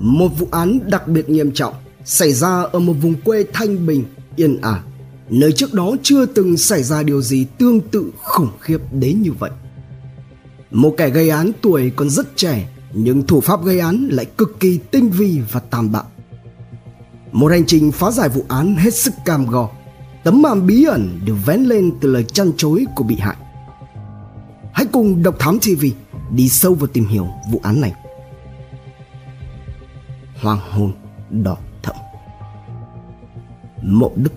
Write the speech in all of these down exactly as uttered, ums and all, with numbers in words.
Một vụ án đặc biệt nghiêm trọng xảy ra ở một vùng quê thanh bình, yên ả, nơi trước đó chưa từng xảy ra điều gì tương tự khủng khiếp đến như vậy. Một kẻ gây án tuổi còn rất trẻ, nhưng thủ pháp gây án lại cực kỳ tinh vi và tàn bạo. Một hành trình phá giải vụ án hết sức cam go, tấm màn bí ẩn được vén lên từ lời trăn trối của bị hại. Hãy cùng Độc Thám ti vi đi sâu vào tìm hiểu vụ án này. Hoàng hôn đỏ thẫm. Mộ Đức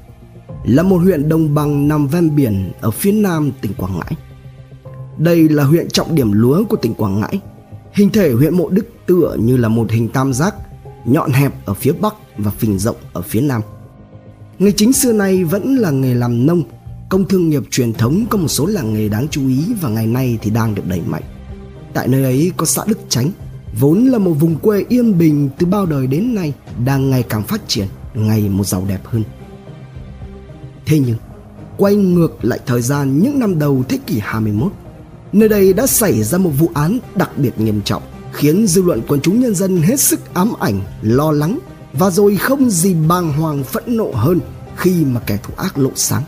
là một huyện đồng bằng nằm ven biển ở phía nam tỉnh Quảng Ngãi. Đây là huyện trọng điểm lúa của tỉnh Quảng Ngãi. Hình thể huyện Mộ Đức tựa như là một hình tam giác, nhọn hẹp ở phía bắc và phình rộng ở phía nam. Nghề chính xưa nay vẫn là nghề làm nông, công thương nghiệp truyền thống có một số làng nghề đáng chú ý và ngày nay thì đang được đẩy mạnh. Tại nơi ấy có xã Đức Chánh, vốn là một vùng quê yên bình từ bao đời đến nay, đang ngày càng phát triển, ngày một giàu đẹp hơn. Thế nhưng, quay ngược lại thời gian những năm đầu thế kỷ hai mươi mốt, nơi đây đã xảy ra một vụ án đặc biệt nghiêm trọng, khiến dư luận quần chúng nhân dân hết sức ám ảnh, lo lắng, và rồi không gì bàng hoàng phẫn nộ hơn khi mà kẻ thủ ác lộ sáng.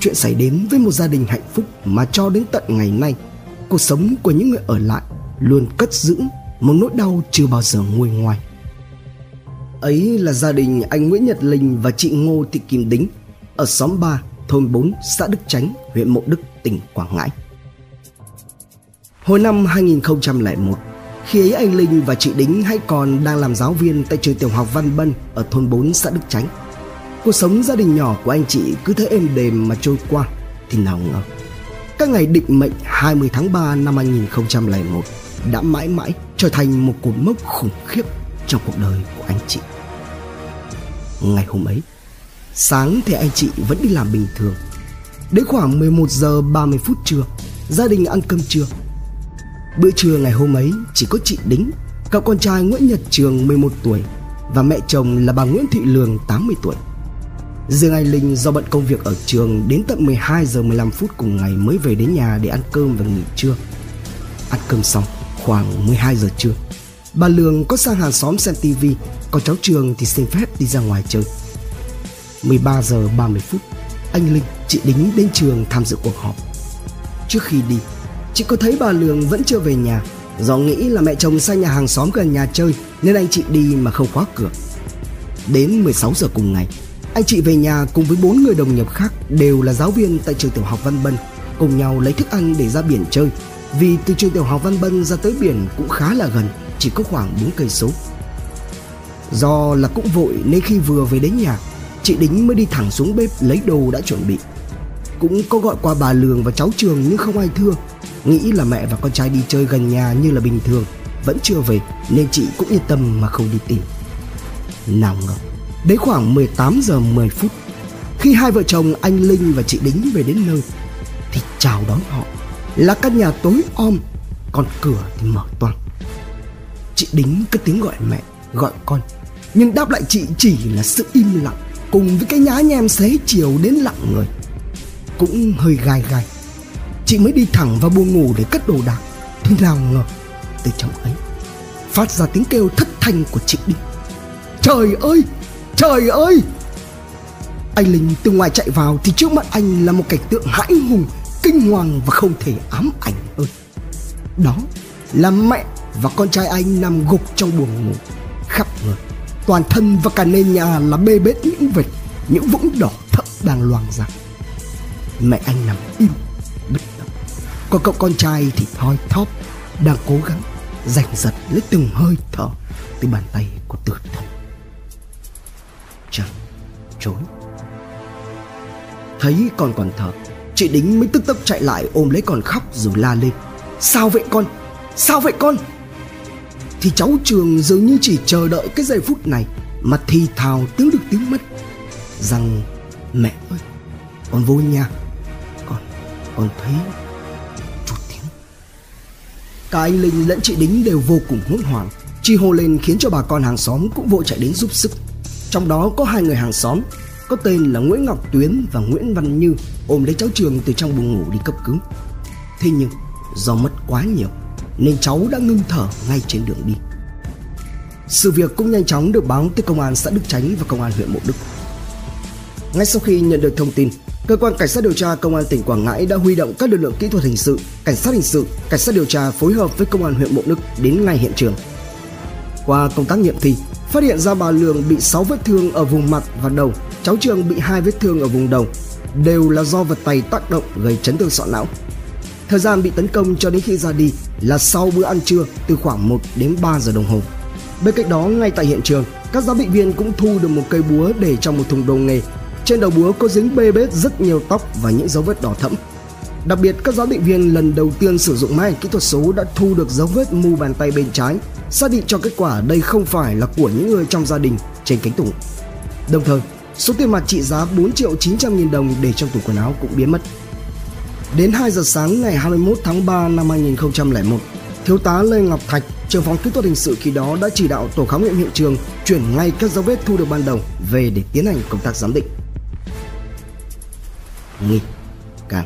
Chuyện xảy đến với một gia đình hạnh phúc mà cho đến tận ngày nay, cuộc sống của những người ở lại luôn cất giữ một nỗi đau chưa bao giờ nguôi ngoai. Ấy là gia đình anh Nguyễn Nhật Linh và chị Ngô Thị Kim Đính ở xóm ba, thôn bốn, xã Đức Chánh, huyện Mộ Đức, tỉnh Quảng Ngãi. Hồi năm hai nghìn không trăm lẻ một, khi ấy anh Linh và chị Đính hay còn đang làm giáo viên tại trường tiểu học Văn Bân ở thôn bốn, xã Đức Chánh. Cuộc sống gia đình nhỏ của anh chị cứ thế êm đềm mà trôi qua thì nào ngờ, các ngày định mệnh hai mươi tháng ba năm hai nghìn không trăm lẻ một đã mãi mãi trở thành một cột mốc khủng khiếp trong cuộc đời của anh chị. Ngày hôm ấy, sáng thì anh chị vẫn đi làm bình thường. Đến khoảng mười một giờ ba mươi phút trưa, gia đình ăn cơm trưa. Bữa trưa ngày hôm ấy chỉ có chị Đính, cậu con trai Nguyễn Nhật Trường mười một tuổi và mẹ chồng là bà Nguyễn Thị Lường tám mươi tuổi. Riêng anh Linh do bận công việc ở trường, đến tận mười hai giờ mười lăm phút cùng ngày mới về đến nhà để ăn cơm và nghỉ trưa. Ăn cơm xong khoảng mười hai giờ trưa, bà Lường có sang hàng xóm xem tivi, còn cháu Trường thì xin phép đi ra ngoài chơi. mười ba giờ ba mươi phút, anh Linh, chị Đính đến trường tham dự cuộc họp. Trước khi đi, chị có thấy bà Lường vẫn chưa về nhà. Do nghĩ là mẹ chồng sang nhà hàng xóm gần nhà chơi nên anh chị đi mà không khóa cửa. Đến mười sáu giờ cùng ngày, anh chị về nhà cùng với bốn người đồng nghiệp khác đều là giáo viên tại trường tiểu học Văn Bân, cùng nhau lấy thức ăn để ra biển chơi. Vì từ trường tiểu học Văn Bân ra tới biển cũng khá là gần, chỉ có khoảng bốn cây số. Do là cũng vội nên khi vừa về đến nhà, chị Đính mới đi thẳng xuống bếp lấy đồ đã chuẩn bị. Cũng có gọi qua bà Lường và cháu Trường nhưng không ai thưa. Nghĩ là mẹ và con trai đi chơi gần nhà như là bình thường, vẫn chưa về nên chị cũng yên tâm mà không đi tìm. Nào ngờ, đến khoảng mười tám giờ mười phút, khi hai vợ chồng anh Linh và chị Đính về đến nơi thì chào đón họ là căn nhà tối om, còn cửa thì mở toang. Chị Đính cất tiếng gọi mẹ, gọi con, nhưng đáp lại chị chỉ là sự im lặng cùng với cái nhá nhem xế chiều đến lặng người. Cũng hơi gai gai, chị mới đi thẳng vào buồng ngủ để cất đồ đạc thì nào ngờ từ trong ấy phát ra tiếng kêu thất thanh của chị Đính: "Trời ơi! Trời ơi!" Anh Linh từ ngoài chạy vào thì trước mặt anh là một cảnh tượng hãi hùng, kinh hoàng và không thể ám ảnh hơn. Đó là mẹ và con trai anh nằm gục trong buồng ngủ, khắp người, toàn thân và cả nền nhà là bê bết những vệt, những vũng đỏ thẫm đang loang ra. Mẹ anh nằm im bất động, còn cậu con trai thì thoi thóp, đang cố gắng giành giật lấy từng hơi thở từ bàn tay của tử thần. Chẳng trốn. Thấy con còn thở, chị Đính mới tức tốc chạy lại ôm lấy con khóc rồi la lên: "Sao vậy con? Sao vậy con?" Thì cháu Trường dường như chỉ chờ đợi cái giây phút này mà thì thào tiếng được tiếng mất rằng: "Mẹ ơi, con vô nhà, con, con thấy chút tiếng." Cả anh Linh lẫn chị Đính đều vô cùng hốt hoảng, chi hô lên khiến cho bà con hàng xóm cũng vội chạy đến giúp sức. Trong đó có hai người hàng xóm có tên là Nguyễn Ngọc Tuyến và Nguyễn Văn Như ôm lấy cháu Trường từ trong buồng ngủ đi cấp cứu. Thế nhưng do mất quá nhiều nên cháu đã ngưng thở ngay trên đường đi. Sự việc cũng nhanh chóng được báo tới công an xã Đức Chánh và công an huyện Mộ Đức. Ngay sau khi nhận được thông tin, cơ quan cảnh sát điều tra công an tỉnh Quảng Ngãi đã huy động các lực lượng kỹ thuật hình sự, cảnh sát hình sự, cảnh sát điều tra phối hợp với công an huyện Mộ Đức đến ngay hiện trường. Qua công tác nghiệm thi, phát hiện ra bà Lường bị sáu vết thương ở vùng mặt và đầu, cháu Trường bị hai vết thương ở vùng đầu, đều là do vật tày tác động gây chấn thương sọ não. Thời gian bị tấn công cho đến khi ra đi là sau bữa ăn trưa, từ khoảng một đến ba giờ đồng hồ. Bên cạnh đó, ngay tại hiện trường, các giám định viên cũng thu được một cây búa để trong một thùng đồ nghề. Trên đầu búa có dính bê bết rất nhiều tóc và những dấu vết đỏ thẫm. Đặc biệt, các giám định viên lần đầu tiên sử dụng máy kỹ thuật số đã thu được dấu vết mu bàn tay bên trái, xác định cho kết quả đây không phải là của những người trong gia đình trên cánh tủ. Đồng thời, số tiền mặt trị giá bốn triệu chín trăm nghìn đồng để trong tủ quần áo cũng biến mất. Đến hai giờ sáng ngày hai mươi mốt tháng ba năm hai nghìn không trăm lẻ một, Thiếu tá Lê Ngọc Thạch, trưởng phòng kỹ thuật hình sự khi đó đã chỉ đạo tổ khám nghiệm hiện trường chuyển ngay các dấu vết thu được ban đầu về để tiến hành công tác giám định. Nghi can.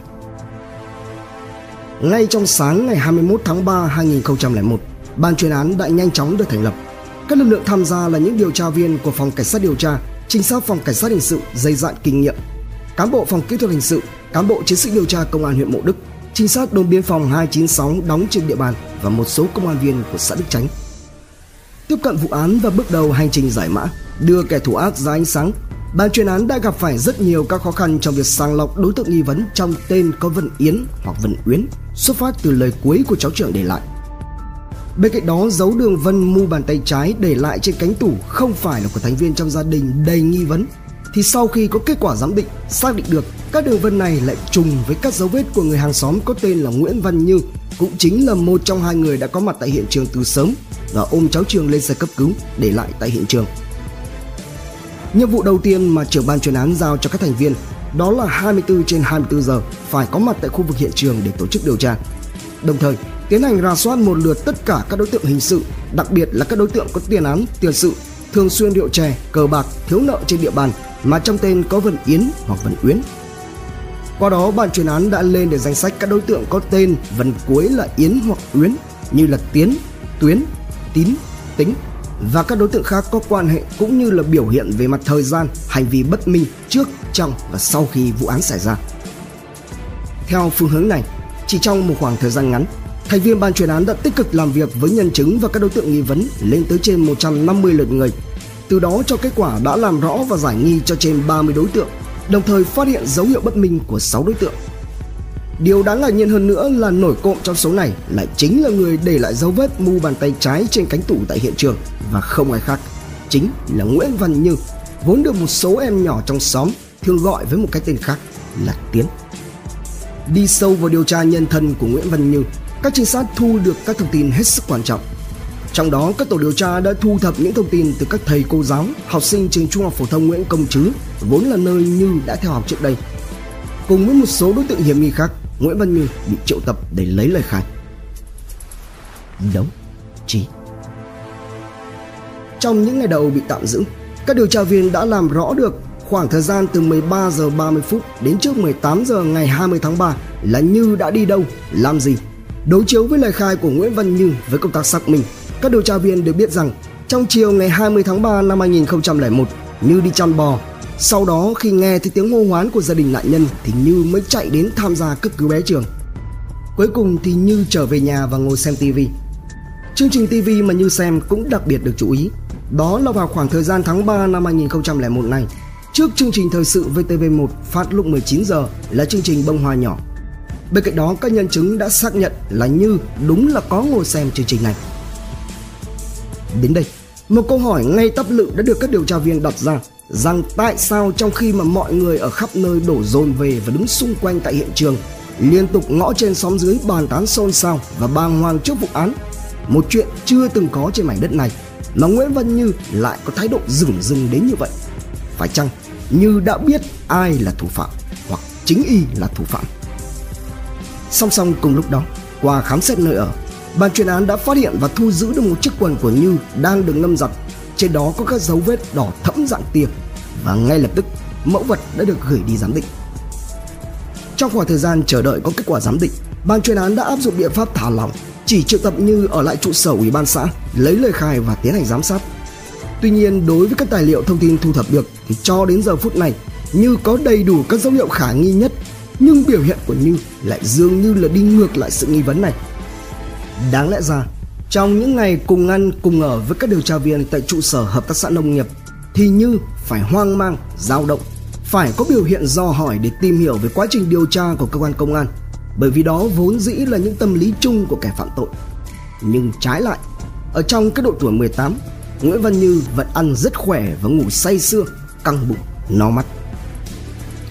Ngay trong sáng ngày hai mươi mốt tháng ba năm hai nghìn không trăm lẻ một, ban chuyên án đã nhanh chóng được thành lập. Các lực lượng tham gia là những điều tra viên của phòng cảnh sát điều tra, trinh sát phòng cảnh sát hình sự dày dạn kinh nghiệm, cán bộ phòng kỹ thuật hình sự, cán bộ chiến sĩ điều tra công an huyện Mộ Đức, trinh sát đồn biên phòng hai chín sáu đóng trên địa bàn và một số công an viên của xã Đức Chánh. Tiếp cận vụ án và bước đầu hành trình giải mã, đưa kẻ thủ ác ra ánh sáng, ban chuyên án đã gặp phải rất nhiều các khó khăn trong việc sàng lọc đối tượng nghi vấn trong tên có Vân Yến hoặc Vân Uyến, xuất phát từ lời cuối của cháu Trưởng để lại. Bên cạnh đó, dấu đường vân mu bàn tay trái để lại trên cánh tủ không phải là của thành viên trong gia đình đầy nghi vấn, thì sau khi có kết quả giám định, xác định được các đường vân này lại trùng với các dấu vết của người hàng xóm có tên là Nguyễn Văn Như, cũng chính là một trong hai người đã có mặt tại hiện trường từ sớm và ôm cháu Trường lên xe cấp cứu để lại tại hiện trường. Nhiệm vụ đầu tiên mà trưởng ban chuyên án giao cho các thành viên đó là hai mươi tư trên hai mươi tư giờ phải có mặt tại khu vực hiện trường để tổ chức điều tra, đồng thời tiến hành rà soát một lượt tất cả các đối tượng hình sự, đặc biệt là các đối tượng có tiền án, tiền sự, thường xuyên rượu chè, cờ bạc, thiếu nợ trên địa bàn mà trong tên có Vân Yến hoặc Vân Uyến. Qua đó, ban chuyên án đã lên được danh sách các đối tượng có tên vần cuối là Yến hoặc Uyến như là Tiến, Tuyến, Tín, Tính và các đối tượng khác có quan hệ cũng như là biểu hiện về mặt thời gian, hành vi bất minh trước, trong và sau khi vụ án xảy ra. Theo phương hướng này, chỉ trong một khoảng thời gian ngắn, thành viên ban chuyên án đã tích cực làm việc với nhân chứng và các đối tượng nghi vấn lên tới trên một trăm năm mươi lượt người. Từ đó cho kết quả đã làm rõ và giải nghi cho trên ba mươi đối tượng, đồng thời phát hiện dấu hiệu bất minh của sáu đối tượng. Điều đáng ngạc nhiên hơn nữa là nổi cộm trong số này lại chính là người để lại dấu vết mu bàn tay trái trên cánh tủ tại hiện trường và không ai khác, chính là Nguyễn Văn Như, vốn được một số em nhỏ trong xóm thường gọi với một cái tên khác là Tiến. Đi sâu vào điều tra nhân thân của Nguyễn Văn Như, các trinh sát thu được các thông tin hết sức quan trọng. Trong đó, các tổ điều tra đã thu thập những thông tin từ các thầy cô giáo, học sinh trường Trung học phổ thông Nguyễn Công Trứ, vốn là nơi Như đã theo học trước đây. Cùng với một số đối tượng hiểm nghi khác, Nguyễn Văn Như bị triệu tập để lấy lời khai. Đấu trí. Trong những ngày đầu bị tạm giữ, các điều tra viên đã làm rõ được khoảng thời gian từ mười ba giờ ba mươi phút đến trước mười tám giờ ngày hai mươi tháng ba là Như đã đi đâu, làm gì. Đối chiếu với lời khai của Nguyễn Văn Như với công tác xác minh, các điều tra viên được biết rằng trong chiều ngày hai mươi tháng ba năm hai nghìn không trăm lẻ một, Như đi chăn bò. Sau đó khi nghe thấy tiếng hô hoán của gia đình nạn nhân thì Như mới chạy đến tham gia cấp cứu bé Trường. Cuối cùng thì Như trở về nhà và ngồi xem ti vi. Chương trình ti vi mà Như xem cũng đặc biệt được chú ý. Đó là vào khoảng thời gian tháng ba năm hai nghìn không trăm lẻ một này, trước chương trình thời sự vê tê vê một phát lúc mười chín giờ là chương trình Bông Hoa Nhỏ. Bên cạnh đó, các nhân chứng đã xác nhận là Như đúng là có ngồi xem chương trình này. Đến đây, một câu hỏi ngay tắp lự đã được các điều tra viên đặt ra, rằng tại sao trong khi mà mọi người ở khắp nơi đổ dồn về và đứng xung quanh tại hiện trường, liên tục ngõ trên xóm dưới bàn tán xôn xao và bàng hoàng trước vụ án, một chuyện chưa từng có trên mảnh đất này, mà Nguyễn Văn Như lại có thái độ dửng dưng đến như vậy? Phải chăng Như đã biết ai là thủ phạm hoặc chính y là thủ phạm? Song song cùng lúc đó, qua khám xét nơi ở, ban chuyên án đã phát hiện và thu giữ được một chiếc quần của Như đang được ngâm giặt. Trên đó có các dấu vết đỏ thẫm dạng tia và ngay lập tức mẫu vật đã được gửi đi giám định. Trong khoảng thời gian chờ đợi có kết quả giám định, ban chuyên án đã áp dụng biện pháp thả lỏng, chỉ triệu tập Như ở lại trụ sở ủy ban xã, lấy lời khai và tiến hành giám sát. Tuy nhiên, đối với các tài liệu thông tin thu thập được thì cho đến giờ phút này, Như có đầy đủ các dấu hiệu khả nghi nhất, nhưng biểu hiện của Như lại dường như là đi ngược lại sự nghi vấn này. Đáng lẽ ra, trong những ngày cùng ăn cùng ở với các điều tra viên tại trụ sở hợp tác xã nông nghiệp thì Như phải hoang mang, dao động, phải có biểu hiện dò hỏi để tìm hiểu về quá trình điều tra của cơ quan công an, bởi vì đó vốn dĩ là những tâm lý chung của kẻ phạm tội. Nhưng trái lại, ở trong cái độ tuổi mười tám, Nguyễn Văn Như vẫn ăn rất khỏe và ngủ say sưa, căng bụng, no mắt.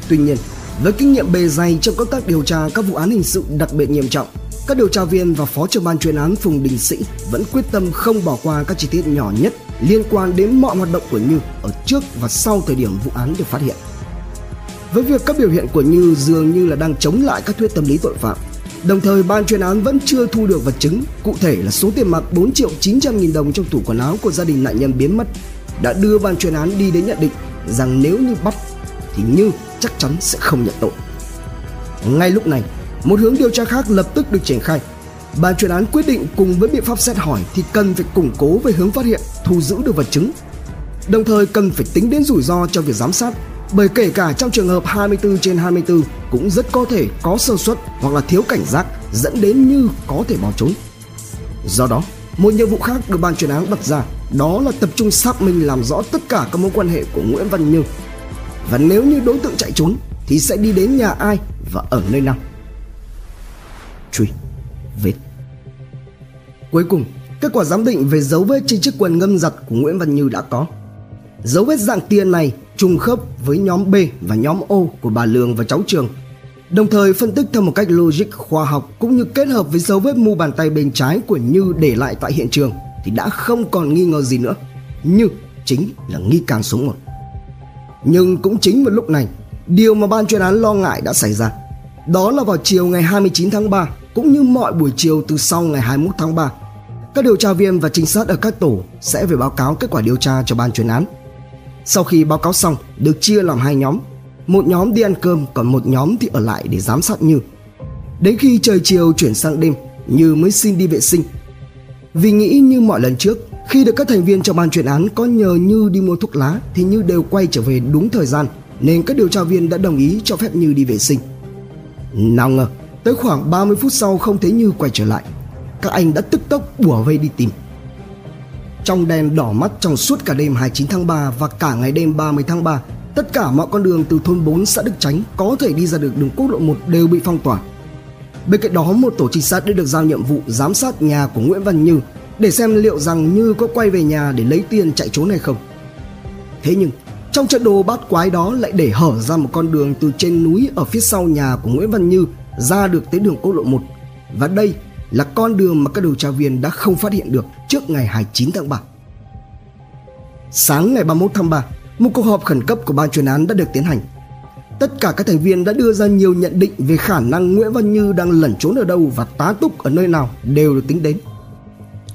Tuy nhiên, với kinh nghiệm bề dày trong công tác điều tra các vụ án hình sự đặc biệt nghiêm trọng, các điều tra viên và phó trưởng ban chuyên án Phùng Đình Sĩ vẫn quyết tâm không bỏ qua các chi tiết nhỏ nhất liên quan đến mọi hoạt động của Như ở trước và sau thời điểm vụ án được phát hiện. Với việc các biểu hiện của Như dường như là đang chống lại các thuyết tâm lý tội phạm, đồng thời ban chuyên án vẫn chưa thu được vật chứng, cụ thể là số tiền mặt bốn triệu chín trăm nghìn đồng trong tủ quần áo của gia đình nạn nhân biến mất, đã đưa ban chuyên án đi đến nhận định rằng nếu như bắt thì Như chắc chắn sẽ không nhận tội. Ngay lúc này, một hướng điều tra khác lập tức được triển khai. Ban chuyên án quyết định cùng với biện pháp xét hỏi thì cần phải củng cố về hướng phát hiện, thu giữ được vật chứng. Đồng thời cần phải tính đến rủi ro cho việc giám sát, bởi kể cả trong trường hợp hai mươi tư trên hai mươi tư cũng rất có thể có sơ suất hoặc là thiếu cảnh giác dẫn đến Như có thể bỏ trốn. Do đó, một nhiệm vụ khác được ban chuyên án đặt ra, đó là tập trung xác minh làm rõ tất cả các mối quan hệ của Nguyễn Văn Như. Và nếu như đối tượng chạy trốn thì sẽ đi đến nhà ai và ở nơi nào. Truy vết. Cuối cùng, kết quả giám định về dấu vết trên chiếc quần ngâm giặt của Nguyễn Văn Như đã có. Dấu vết dạng tia này trùng khớp với nhóm B và nhóm O của bà Lường và cháu Trường. Đồng thời phân tích theo một cách logic khoa học cũng như kết hợp với dấu vết mu bàn tay bên trái của Như để lại tại hiện trường thì đã không còn nghi ngờ gì nữa. Như chính là nghi can số một. Nhưng cũng chính vào lúc này, điều mà ban chuyên án lo ngại đã xảy ra. Đó là vào chiều ngày hai mươi chín tháng ba, cũng như mọi buổi chiều từ sau ngày hai mươi mốt tháng ba, các điều tra viên và trinh sát ở các tổ sẽ về báo cáo kết quả điều tra cho ban chuyên án. Sau khi báo cáo xong, được chia làm hai nhóm, một nhóm đi ăn cơm, còn một nhóm thì ở lại để giám sát Như. Đến khi trời chiều chuyển sang đêm, Như mới xin đi vệ sinh. Vì nghĩ như mọi lần trước, khi được các thành viên trong ban chuyên án có nhờ Như đi mua thuốc lá thì Như đều quay trở về đúng thời gian, nên các điều tra viên đã đồng ý cho phép Như đi vệ sinh. Nào ngờ, tới khoảng ba mươi phút sau không thấy Như quay trở lại, các anh đã tức tốc bủa vây đi tìm. Trong đèn đỏ mắt trong suốt cả đêm hai mươi chín tháng ba và cả ngày đêm ba mươi tháng ba, tất cả mọi con đường từ thôn bốn xã Đức Chánh có thể đi ra được đường quốc lộ một đều bị phong tỏa. Bên cạnh đó, một tổ trinh sát đã được giao nhiệm vụ giám sát nhà của Nguyễn Văn Như để xem liệu rằng Như có quay về nhà để lấy tiền chạy trốn hay không. Thế nhưng, trong trận đồ bát quái đó lại để hở ra một con đường từ trên núi ở phía sau nhà của Nguyễn Văn Như ra được tới đường quốc lộ một. Và đây là con đường mà các điều tra viên đã không phát hiện được trước ngày hai mươi chín tháng ba. Sáng ngày ba mươi mốt tháng ba, một cuộc họp khẩn cấp của ban chuyên án đã được tiến hành. Tất cả các thành viên đã đưa ra nhiều nhận định về khả năng Nguyễn Văn Như đang lẩn trốn ở đâu và tá túc ở nơi nào đều được tính đến.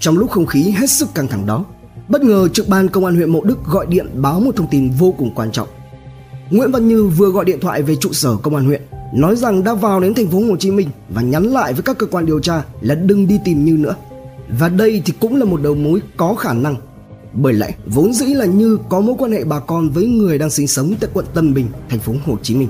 Trong lúc không khí hết sức căng thẳng đó, bất ngờ trực ban công an huyện Mộ Đức gọi điện báo một thông tin vô cùng quan trọng. Nguyễn Văn Như vừa gọi điện thoại về trụ sở công an huyện, nói rằng đã vào đến thành phố Hồ Chí Minh và nhắn lại với các cơ quan điều tra là đừng đi tìm Như nữa. Và đây thì cũng là một đầu mối có khả năng, bởi lẽ vốn dĩ là Như có mối quan hệ bà con với người đang sinh sống tại quận Tân Bình, thành phố Hồ Chí Minh.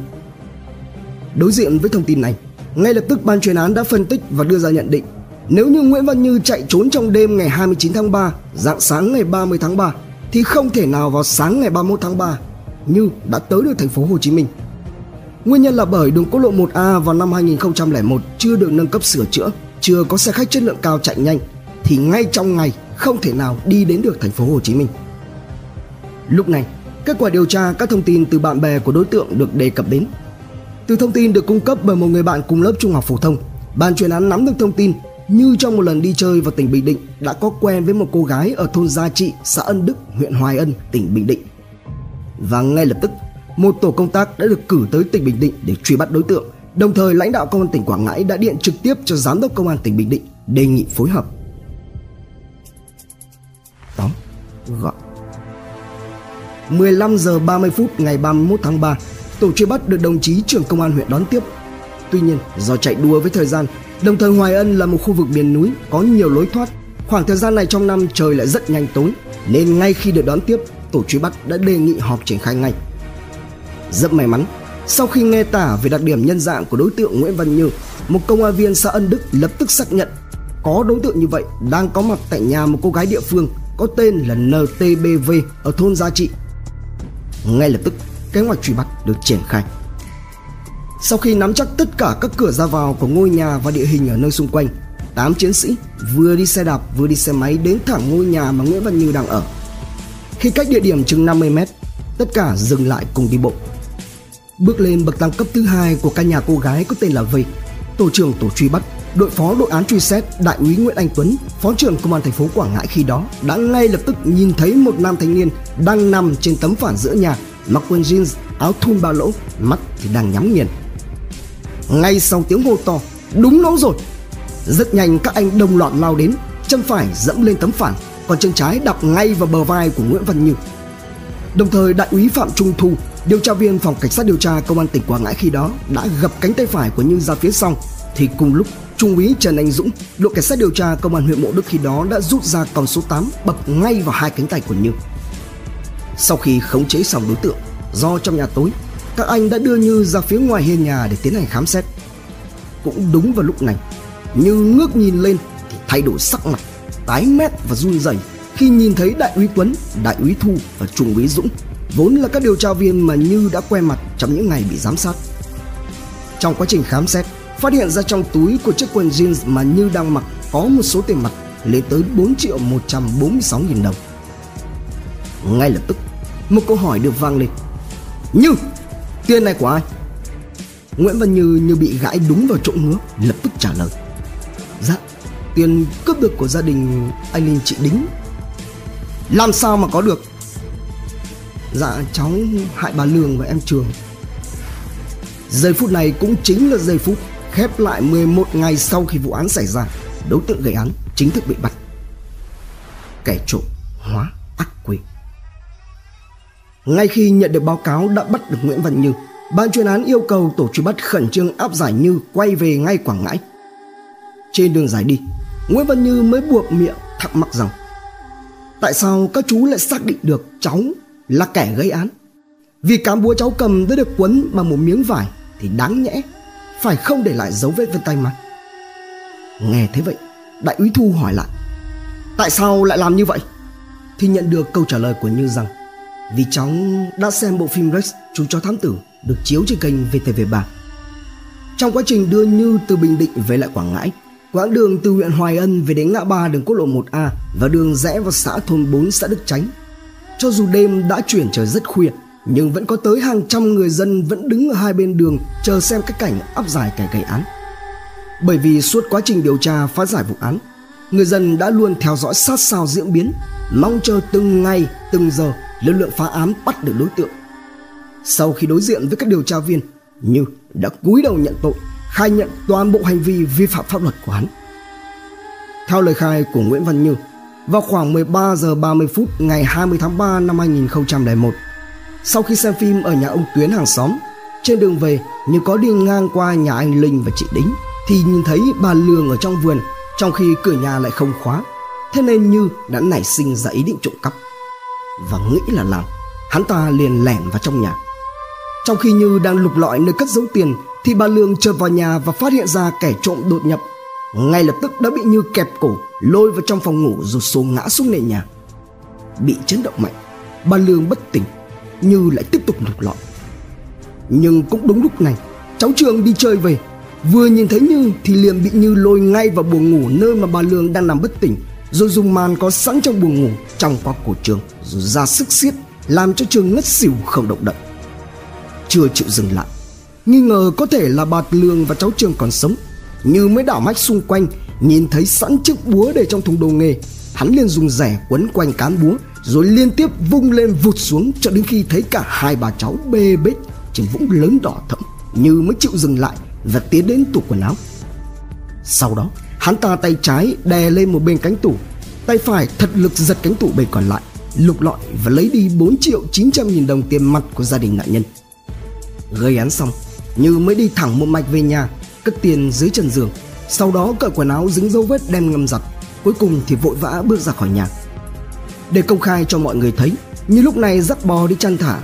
Đối diện với thông tin này, ngay lập tức ban chuyên án đã phân tích và đưa ra nhận định. Nếu như Nguyễn Văn Như chạy trốn trong đêm ngày hai mươi chín tháng ba, rạng sáng ngày ba mươi tháng ba thì không thể nào vào sáng ngày ba mươi mốt tháng ba Như đã tới được thành phố Hồ Chí Minh. Nguyên nhân là bởi đường quốc lộ một A vào năm hai nghìn không trăm lẻ một chưa được nâng cấp sửa chữa, chưa có xe khách chất lượng cao chạy nhanh thì ngay trong ngày không thể nào đi đến được thành phố Hồ Chí Minh. Lúc này, kết quả điều tra các thông tin từ bạn bè của đối tượng được đề cập đến. Từ thông tin được cung cấp bởi một người bạn cùng lớp trung học phổ thông, ban chuyên án nắm được thông tin Như trong một lần đi chơi vào tỉnh Bình Định đã có quen với một cô gái ở thôn Gia Trị, xã Ân Đức, huyện Hoài Ân, tỉnh Bình Định. Và ngay lập tức, một tổ công tác đã được cử tới tỉnh Bình Định để truy bắt đối tượng. Đồng thời, lãnh đạo công an tỉnh Quảng Ngãi đã điện trực tiếp cho giám đốc công an tỉnh Bình Định đề nghị phối hợp. Tóm gọn. mười lăm giờ ba mươi phút ngày ba mươi mốt tháng ba, tổ truy bắt được đồng chí trưởng công an huyện đón tiếp. Tuy nhiên, do chạy đua với thời gian, đồng thời Hoài Ân là một khu vực miền núi có nhiều lối thoát, khoảng thời gian này trong năm trời lại rất nhanh tối, nên ngay khi được đón tiếp, tổ truy bắt đã đề nghị họp triển khai ngay. Rất may mắn, sau khi nghe tả về đặc điểm nhân dạng của đối tượng Nguyễn Văn Như, một công an viên xã Ân Đức lập tức xác nhận có đối tượng như vậy đang có mặt tại nhà một cô gái địa phương có tên là en tê bê vê ở thôn Gia Trị. Ngay lập tức, kế hoạch truy bắt được triển khai. Sau khi nắm chắc tất cả các cửa ra vào của ngôi nhà và địa hình ở nơi xung quanh, tám chiến sĩ vừa đi xe đạp vừa đi xe máy đến thẳng ngôi nhà mà Nguyễn Văn Như đang ở. Khi cách địa điểm chừng năm mươi mét, tất cả dừng lại cùng đi bộ. Bước lên bậc thang cấp thứ hai của căn nhà cô gái có tên là Vy, tổ trưởng tổ truy bắt, đội phó đội án truy xét Đại úy Nguyễn Anh Tuấn, phó trưởng công an thành phố Quảng Ngãi khi đó đã ngay lập tức nhìn thấy một nam thanh niên đang nằm trên tấm phản giữa nhà, mặc quần jeans, áo thun ba lỗ, mắt thì đang nhắm nghiền. Ngay sau tiếng hô to, đúng lỗ rồi, rất nhanh các anh đồng loạt lao đến, chân phải dẫm lên tấm phản, còn chân trái đạp ngay vào bờ vai của Nguyễn Văn Như. Đồng thời Đại úy Phạm Trung Thu, điều tra viên phòng cảnh sát điều tra công an tỉnh Quảng Ngãi khi đó đã gập cánh tay phải của Như ra phía sau, thì cùng lúc Trung úy Trần Anh Dũng, đội cảnh sát điều tra công an huyện Mộ Đức khi đó đã rút ra còng số tám bập ngay vào hai cánh tay của Như. Sau khi khống chế xong đối tượng, do trong nhà tối, các anh đã đưa Như ra phía ngoài hiên nhà để tiến hành khám xét. Cũng đúng vào lúc này, Như ngước nhìn lên thì thay đổi sắc mặt, tái mét và run rẩy khi nhìn thấy Đại úy Tuấn, Đại úy Thu và Trung úy Dũng, vốn là các điều tra viên mà Như đã quen mặt trong những ngày bị giám sát. Trong quá trình khám xét, phát hiện ra trong túi của chiếc quần jeans mà Như đang mặc có một số tiền mặt lên tới bốn triệu một trăm bốn mươi sáu nghìn đồng. Ngay lập tức, một câu hỏi được vang lên: Như, tiền này của ai? Nguyễn Văn Như như bị gãi đúng vào chỗ ngứa, lập tức trả lời: Dạ, tiền cướp được của gia đình anh Linh chị Đính. Làm sao mà có được? Dạ, cháu hại bà Lường và em Trường. Giây phút này cũng chính là giây phút khép lại mười một ngày sau khi vụ án xảy ra, đối tượng gây án chính thức bị bắt. Kẻ trộm hóa ác quỷ. Ngay khi nhận được báo cáo đã bắt được Nguyễn Văn Như, ban chuyên án yêu cầu tổ truy bắt khẩn trương áp giải Như quay về ngay Quảng Ngãi. Trên đường giải đi, Nguyễn Văn Như mới buộc miệng thắc mắc rằng: Tại sao các chú lại xác định được cháu là kẻ gây án? Vì cán búa cháu cầm đã được quấn bằng một miếng vải thì đáng nhẽ phải không để lại dấu vết vân tay mà. Nghe thế vậy, Đại úy Thu hỏi lại: Tại sao lại làm như vậy? Thì nhận được câu trả lời của Như rằng: Vì cháu đã xem bộ phim Rex, chú chó thám tử được chiếu trên kênh vê tê vê ba. Trong quá trình đưa Như từ Bình Định về lại Quảng Ngãi, quãng đường từ huyện Hoài Ân về đến ngã ba đường quốc lộ một A và đường rẽ vào xã thôn bốn xã Đức Chánh, cho dù đêm đã chuyển trời rất khuya, nhưng vẫn có tới hàng trăm người dân vẫn đứng ở hai bên đường chờ xem các cảnh áp giải kẻ gây án. Bởi vì suốt quá trình điều tra phá giải vụ án, người dân đã luôn theo dõi sát sao diễn biến, mong chờ từng ngày, từng giờ lực lượng phá án bắt được đối tượng. Sau khi đối diện với các điều tra viên, Như đã cúi đầu nhận tội, khai nhận toàn bộ hành vi vi phạm pháp luật của hắn. Theo lời khai của Nguyễn Văn Như, vào khoảng mười ba giờ ba mươi phút ngày hai mươi tháng ba năm hai nghìn không trăm lẻ một, sau khi xem phim ở nhà ông Tuyến hàng xóm, trên đường về Như có đi ngang qua nhà anh Linh và chị Đính thì nhìn thấy bà Lường ở trong vườn, trong khi cửa nhà lại không khóa. Thế nên Như đã nảy sinh ra ý định trộm cắp, và nghĩ là làm, hắn ta liền lẻn vào trong nhà. Trong khi Như đang lục lọi nơi cất giấu tiền thì bà Lường chợt vào nhà và phát hiện ra kẻ trộm đột nhập, ngay lập tức đã bị Như kẹp cổ, lôi vào trong phòng ngủ rồi xô ngã xuống nền nhà. Bị chấn động mạnh, bà Lường bất tỉnh, Như lại tiếp tục lục lọi. Nhưng cũng đúng lúc này, cháu Trường đi chơi về, vừa nhìn thấy Như thì liền bị Như lôi ngay vào buồng ngủ nơi mà bà Lường đang nằm bất tỉnh, rồi dùng màn có sẵn trong buồng ngủ trong qua cổ Trường, rồi ra sức siết, làm cho Trường ngất xỉu không động đậy. Chưa chịu dừng lại, nghi ngờ có thể là bà Lường và cháu Trường còn sống, Như mới đảo mắt xung quanh, nhìn thấy sẵn chiếc búa để trong thùng đồ nghề, hắn liền dùng rẻ quấn quanh cán búa rồi liên tiếp vung lên vụt xuống, cho đến khi thấy cả hai bà cháu bê bết trên vũng lớn đỏ thẫm, Như mới chịu dừng lại và tiến đến tủ quần áo. Sau đó hắn ta tay trái đè lên một bên cánh tủ, tay phải thật lực giật cánh tủ bên còn lại, lục lọi và lấy đi bốn triệu chín trăm nghìn đồng tiền mặt của gia đình nạn nhân. Gây án xong, Như mới đi thẳng một mạch về nhà, cất tiền dưới chân giường, sau đó cởi quần áo dính dấu vết đem ngâm giặt, cuối cùng thì vội vã bước ra khỏi nhà. Để công khai cho mọi người thấy, Như lúc này dắt bò đi chăn thả.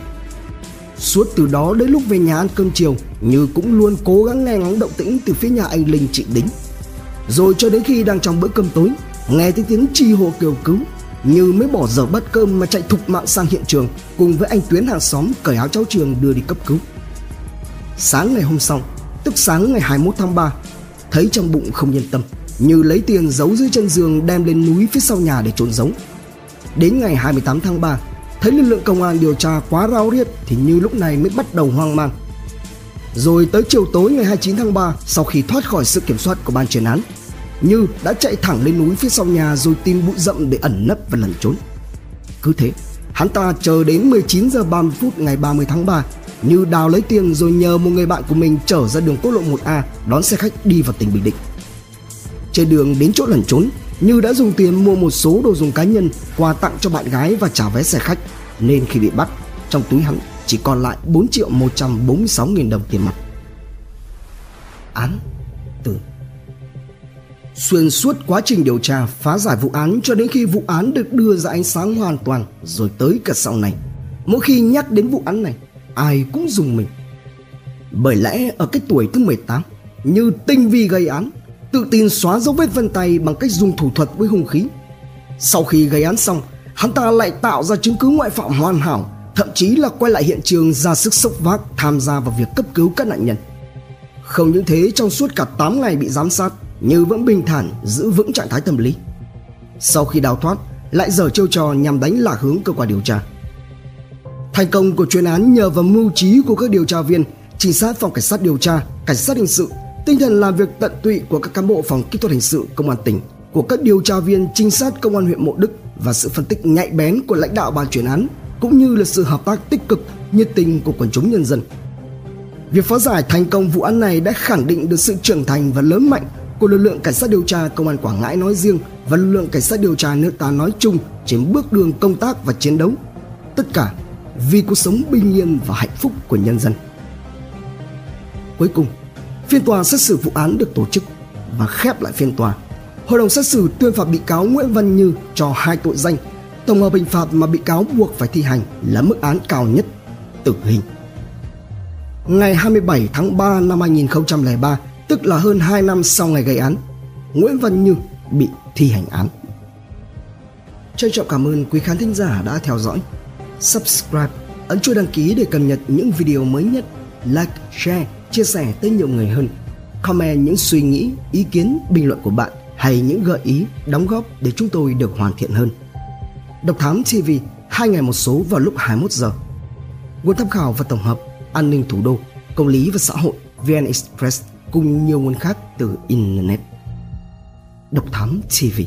Suốt từ đó đến lúc về nhà ăn cơm chiều, Như cũng luôn cố gắng nghe ngóng động tĩnh từ phía nhà anh Linh, chị Đính. Rồi cho đến khi đang trong bữa cơm tối, nghe thấy tiếng chi hô kêu cứu, Như mới bỏ dở bát cơm mà chạy thục mạng sang hiện trường cùng với anh Tuyến hàng xóm cởi áo cháu Trường đưa đi cấp cứu. Sáng ngày hôm sau, tức sáng ngày hai mươi mốt tháng ba, thấy trong bụng không yên tâm, Như lấy tiền giấu dưới chân giường đem lên núi phía sau nhà để trốn giấu. Đến ngày hai mươi tám tháng ba, thấy lực lượng công an điều tra quá ráo riết thì Như lúc này mới bắt đầu hoang mang. Rồi tới chiều tối ngày hai mươi chín tháng ba, sau khi thoát khỏi sự kiểm soát của ban chuyên án, Như đã chạy thẳng lên núi phía sau nhà rồi tìm bụi rậm để ẩn nấp và lẩn trốn. Cứ thế, hắn ta chờ đến mười chín giờ ba mươi phút ngày ba mươi tháng ba, Như đào lấy tiền rồi nhờ một người bạn của mình trở ra đường quốc lộ một A đón xe khách đi vào tỉnh Bình Định. Trên đường đến chỗ lẩn trốn, Như đã dùng tiền mua một số đồ dùng cá nhân, quà tặng cho bạn gái và trả vé xe khách, nên khi bị bắt, trong túi hắn chỉ còn lại bốn triệu một trăm bốn mươi sáu nghìn đồng tiền mặt. Án tử. Xuyên suốt quá trình điều tra phá giải vụ án cho đến khi vụ án được đưa ra ánh sáng hoàn toàn, rồi tới cả sau này, mỗi khi nhắc đến vụ án này, ai cũng rùng mình. Bởi lẽ ở cái tuổi thứ mười tám, Như tinh vi gây án, tự tin xóa dấu vết vân tay bằng cách dùng thủ thuật với hung khí. Sau khi gây án xong, hắn ta lại tạo ra chứng cứ ngoại phạm hoàn hảo, thậm chí là quay lại hiện trường ra sức sốc vác tham gia vào việc cấp cứu các nạn nhân. Không những thế, trong suốt cả tám ngày bị giám sát, Như vẫn bình thản giữ vững trạng thái tâm lý. Sau khi đào thoát, lại giở chiêu trò nhằm đánh lạc hướng cơ quan điều tra. Thành công của chuyên án nhờ vào mưu trí của các điều tra viên, trinh sát phòng cảnh sát điều tra, cảnh sát hình sự, tinh thần làm việc tận tụy của các cán bộ phòng kỹ thuật hình sự công an tỉnh, của các điều tra viên trinh sát công an huyện Mộ Đức và sự phân tích nhạy bén của lãnh đạo ban chuyên án, cũng như là sự hợp tác tích cực, nhiệt tình của quần chúng nhân dân. Việc phá giải thành công vụ án này đã khẳng định được sự trưởng thành và lớn mạnh của lực lượng cảnh sát điều tra công an Quảng Ngãi nói riêng và lực lượng cảnh sát điều tra nước ta nói chung trên bước đường công tác và chiến đấu. Tất cả vì cuộc sống bình yên và hạnh phúc của nhân dân. Cuối cùng, phiên tòa xét xử vụ án được tổ chức và khép lại phiên tòa. Hội đồng xét xử tuyên phạt bị cáo Nguyễn Văn Như cho hai tội danh. Tổng hợp hình phạt mà bị cáo buộc phải thi hành là mức án cao nhất, tử hình. Ngày hai mươi bảy tháng ba năm hai nghìn không trăm lẻ ba, tức là hơn hai năm sau ngày gây án, Nguyễn Văn Như bị thi hành án. Trân trọng cảm ơn quý khán thính giả đã theo dõi. Subscribe, ấn chuông đăng ký để cập nhật những video mới nhất. Like, share, chia sẻ tới nhiều người hơn. Comment những suy nghĩ, ý kiến, bình luận của bạn hay những gợi ý, đóng góp để chúng tôi được hoàn thiện hơn. Độc Thám ti vi, hai ngày một số vào lúc hai mươi mốt giờ. Nguồn tham khảo và tổng hợp: An ninh Thủ đô, Công lý và Xã hội, vê en Express cùng nhiều nguồn khác từ Internet. Độc Thám ti vi.